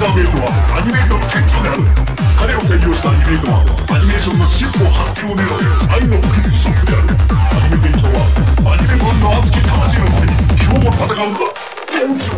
ザーウェイトはアニメートの顕著である。彼を採用したアニメートはアニメーションの進歩発展を狙う愛のクリスショップである。アニメ店長はアニメファンの熱き魂のために今日も戦うのだ店長。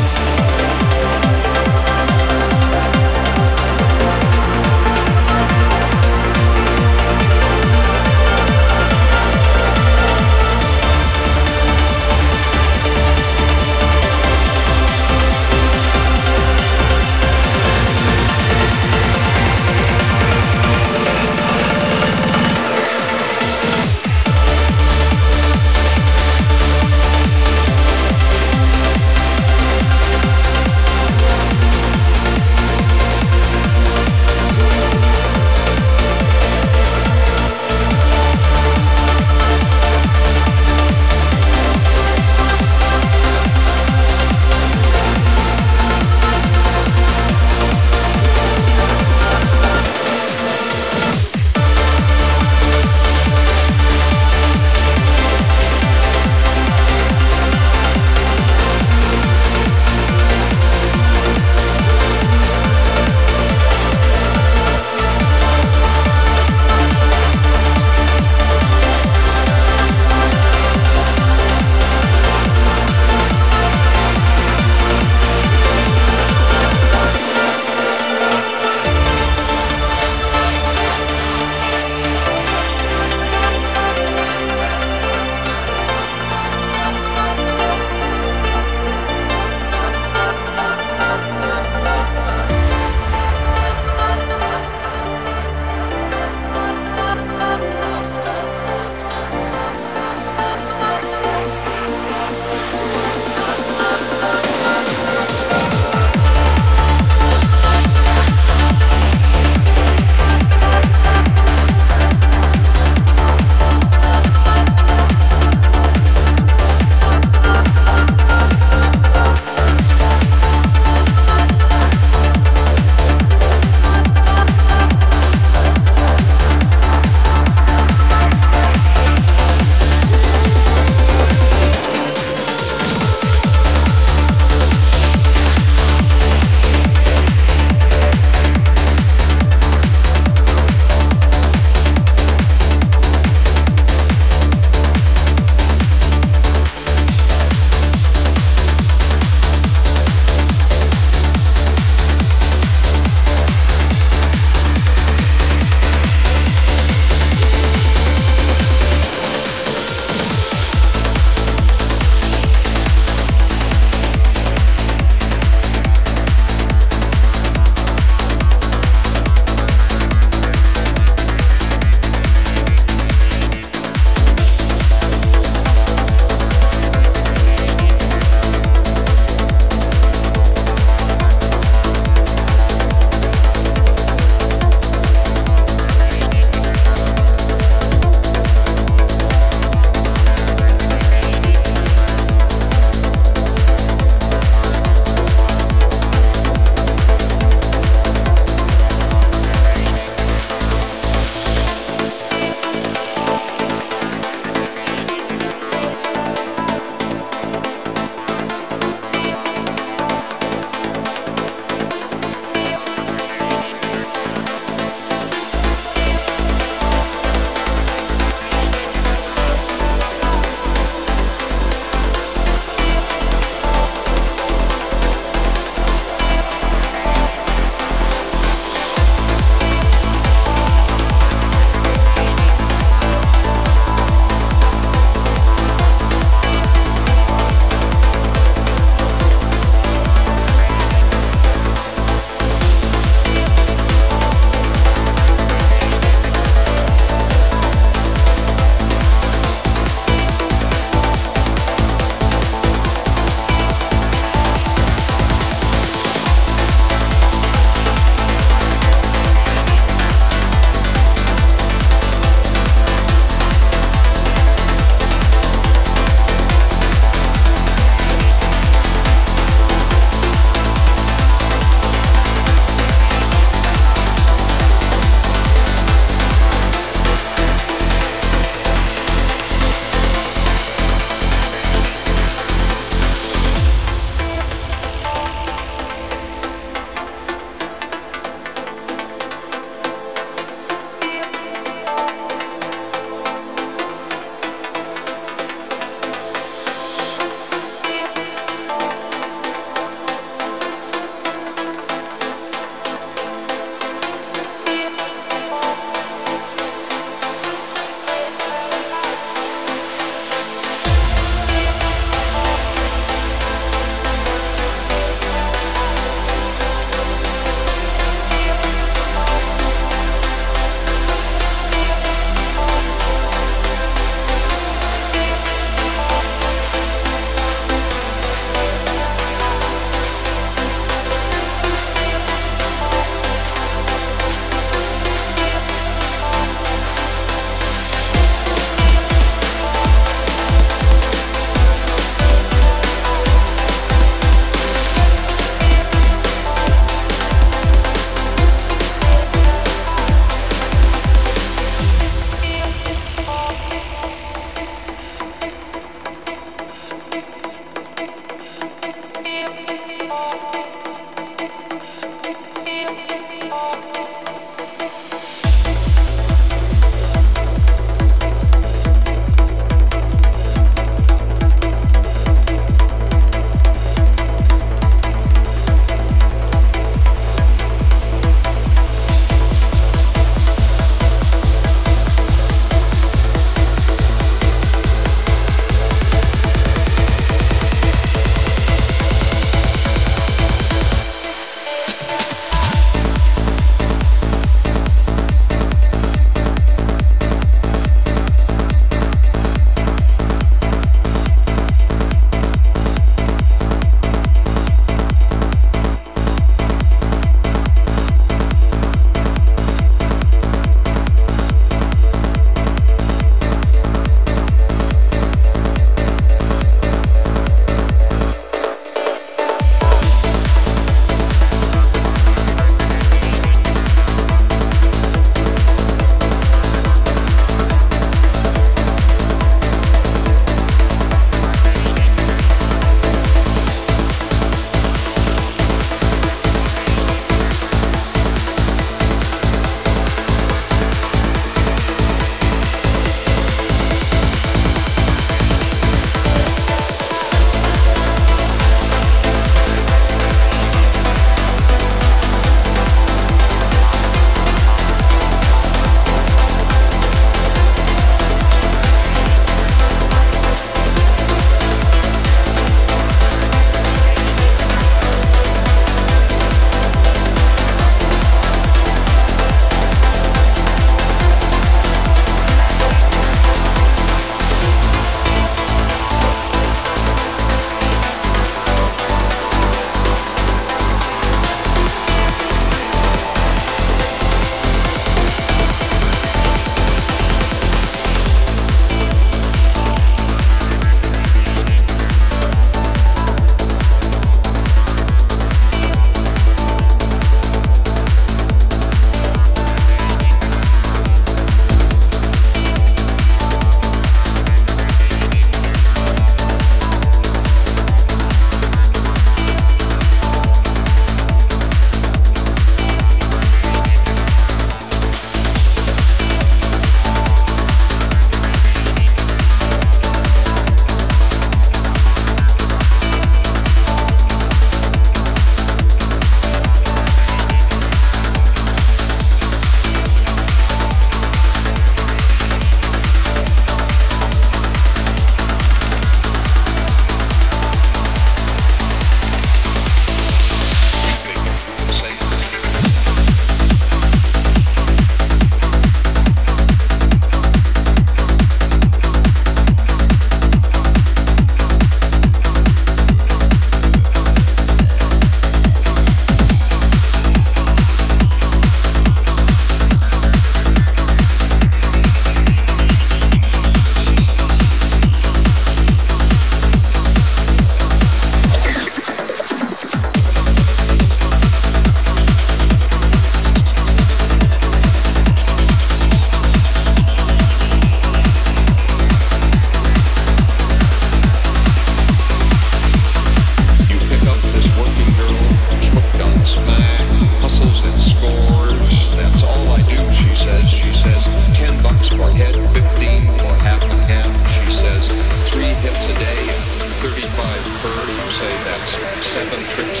7 trips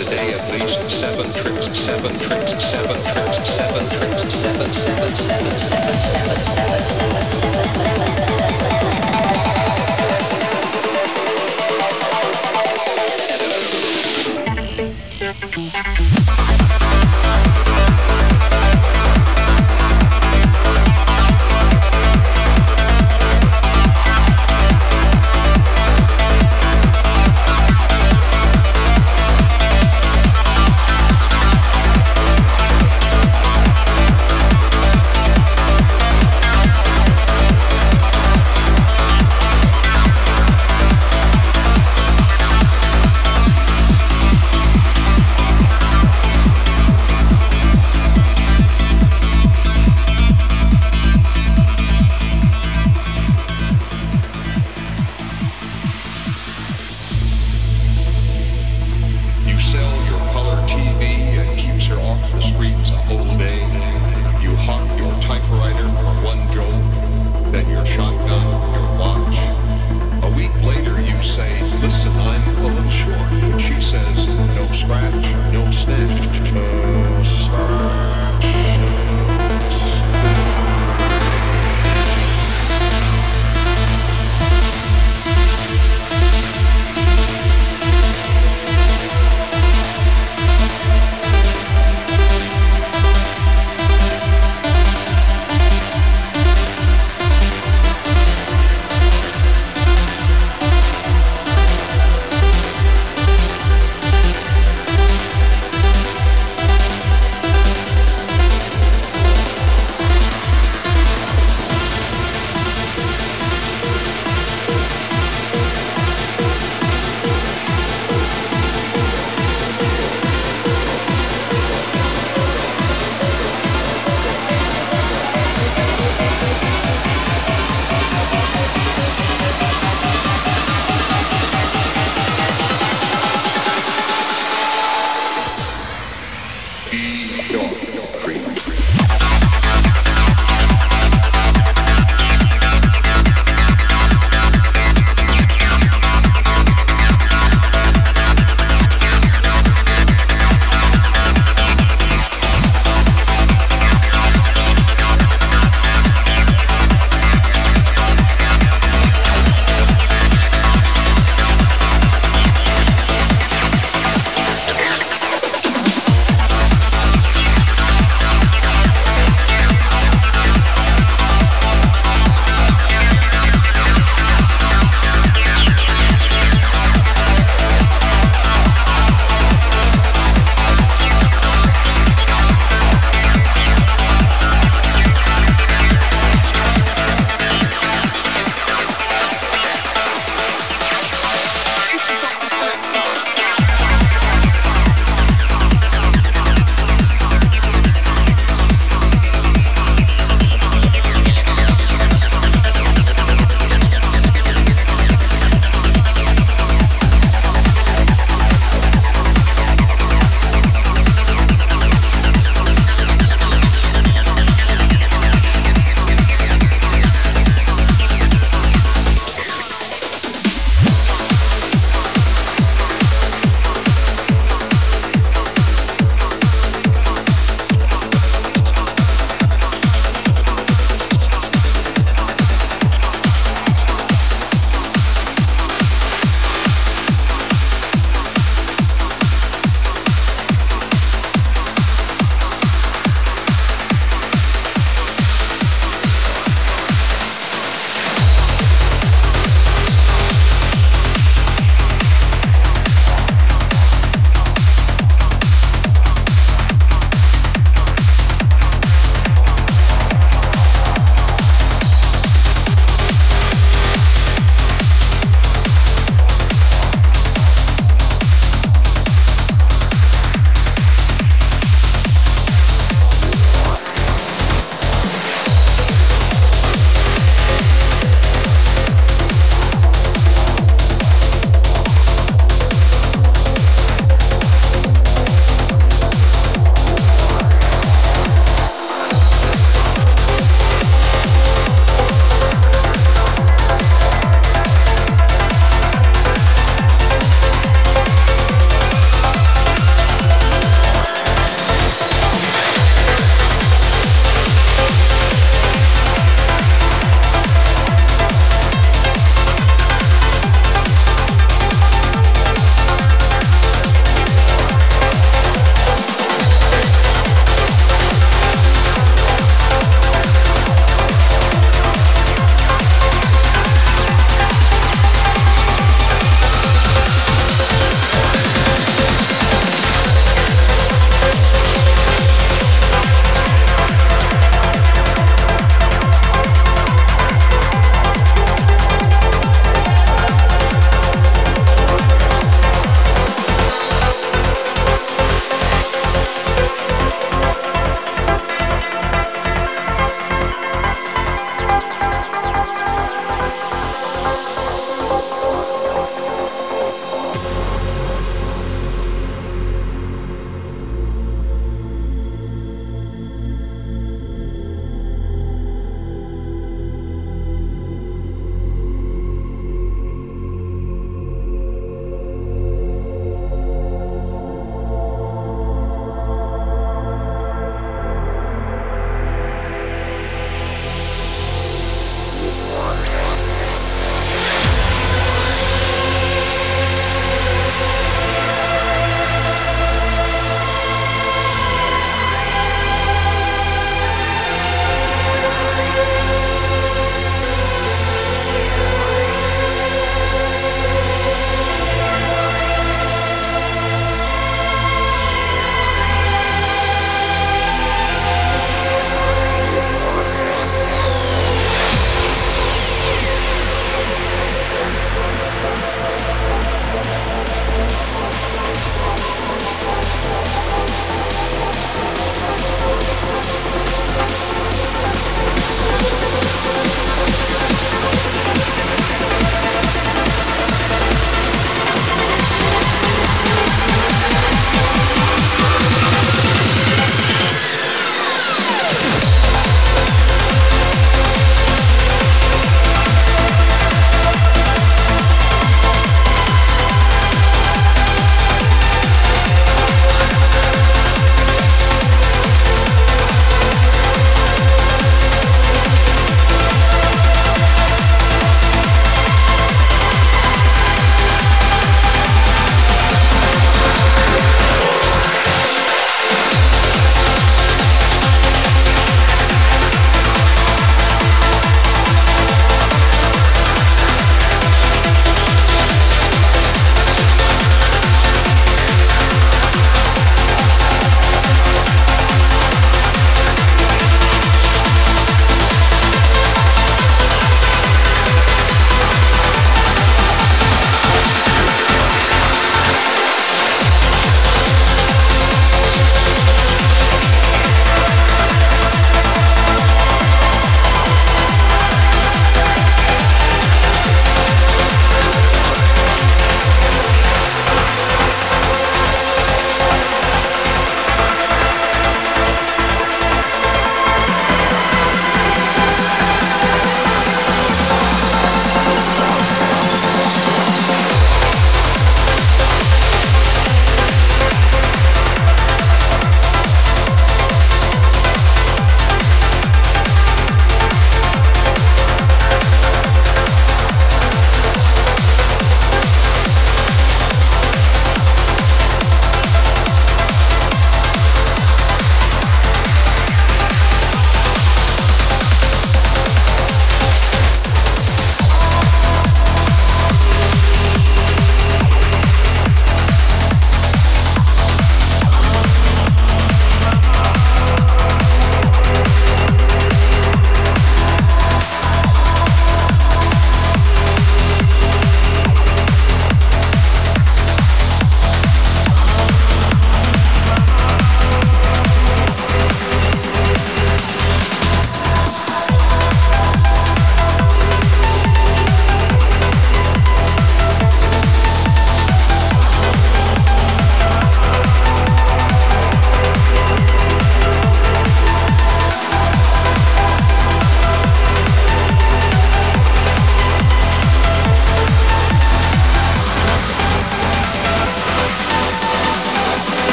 a day at least.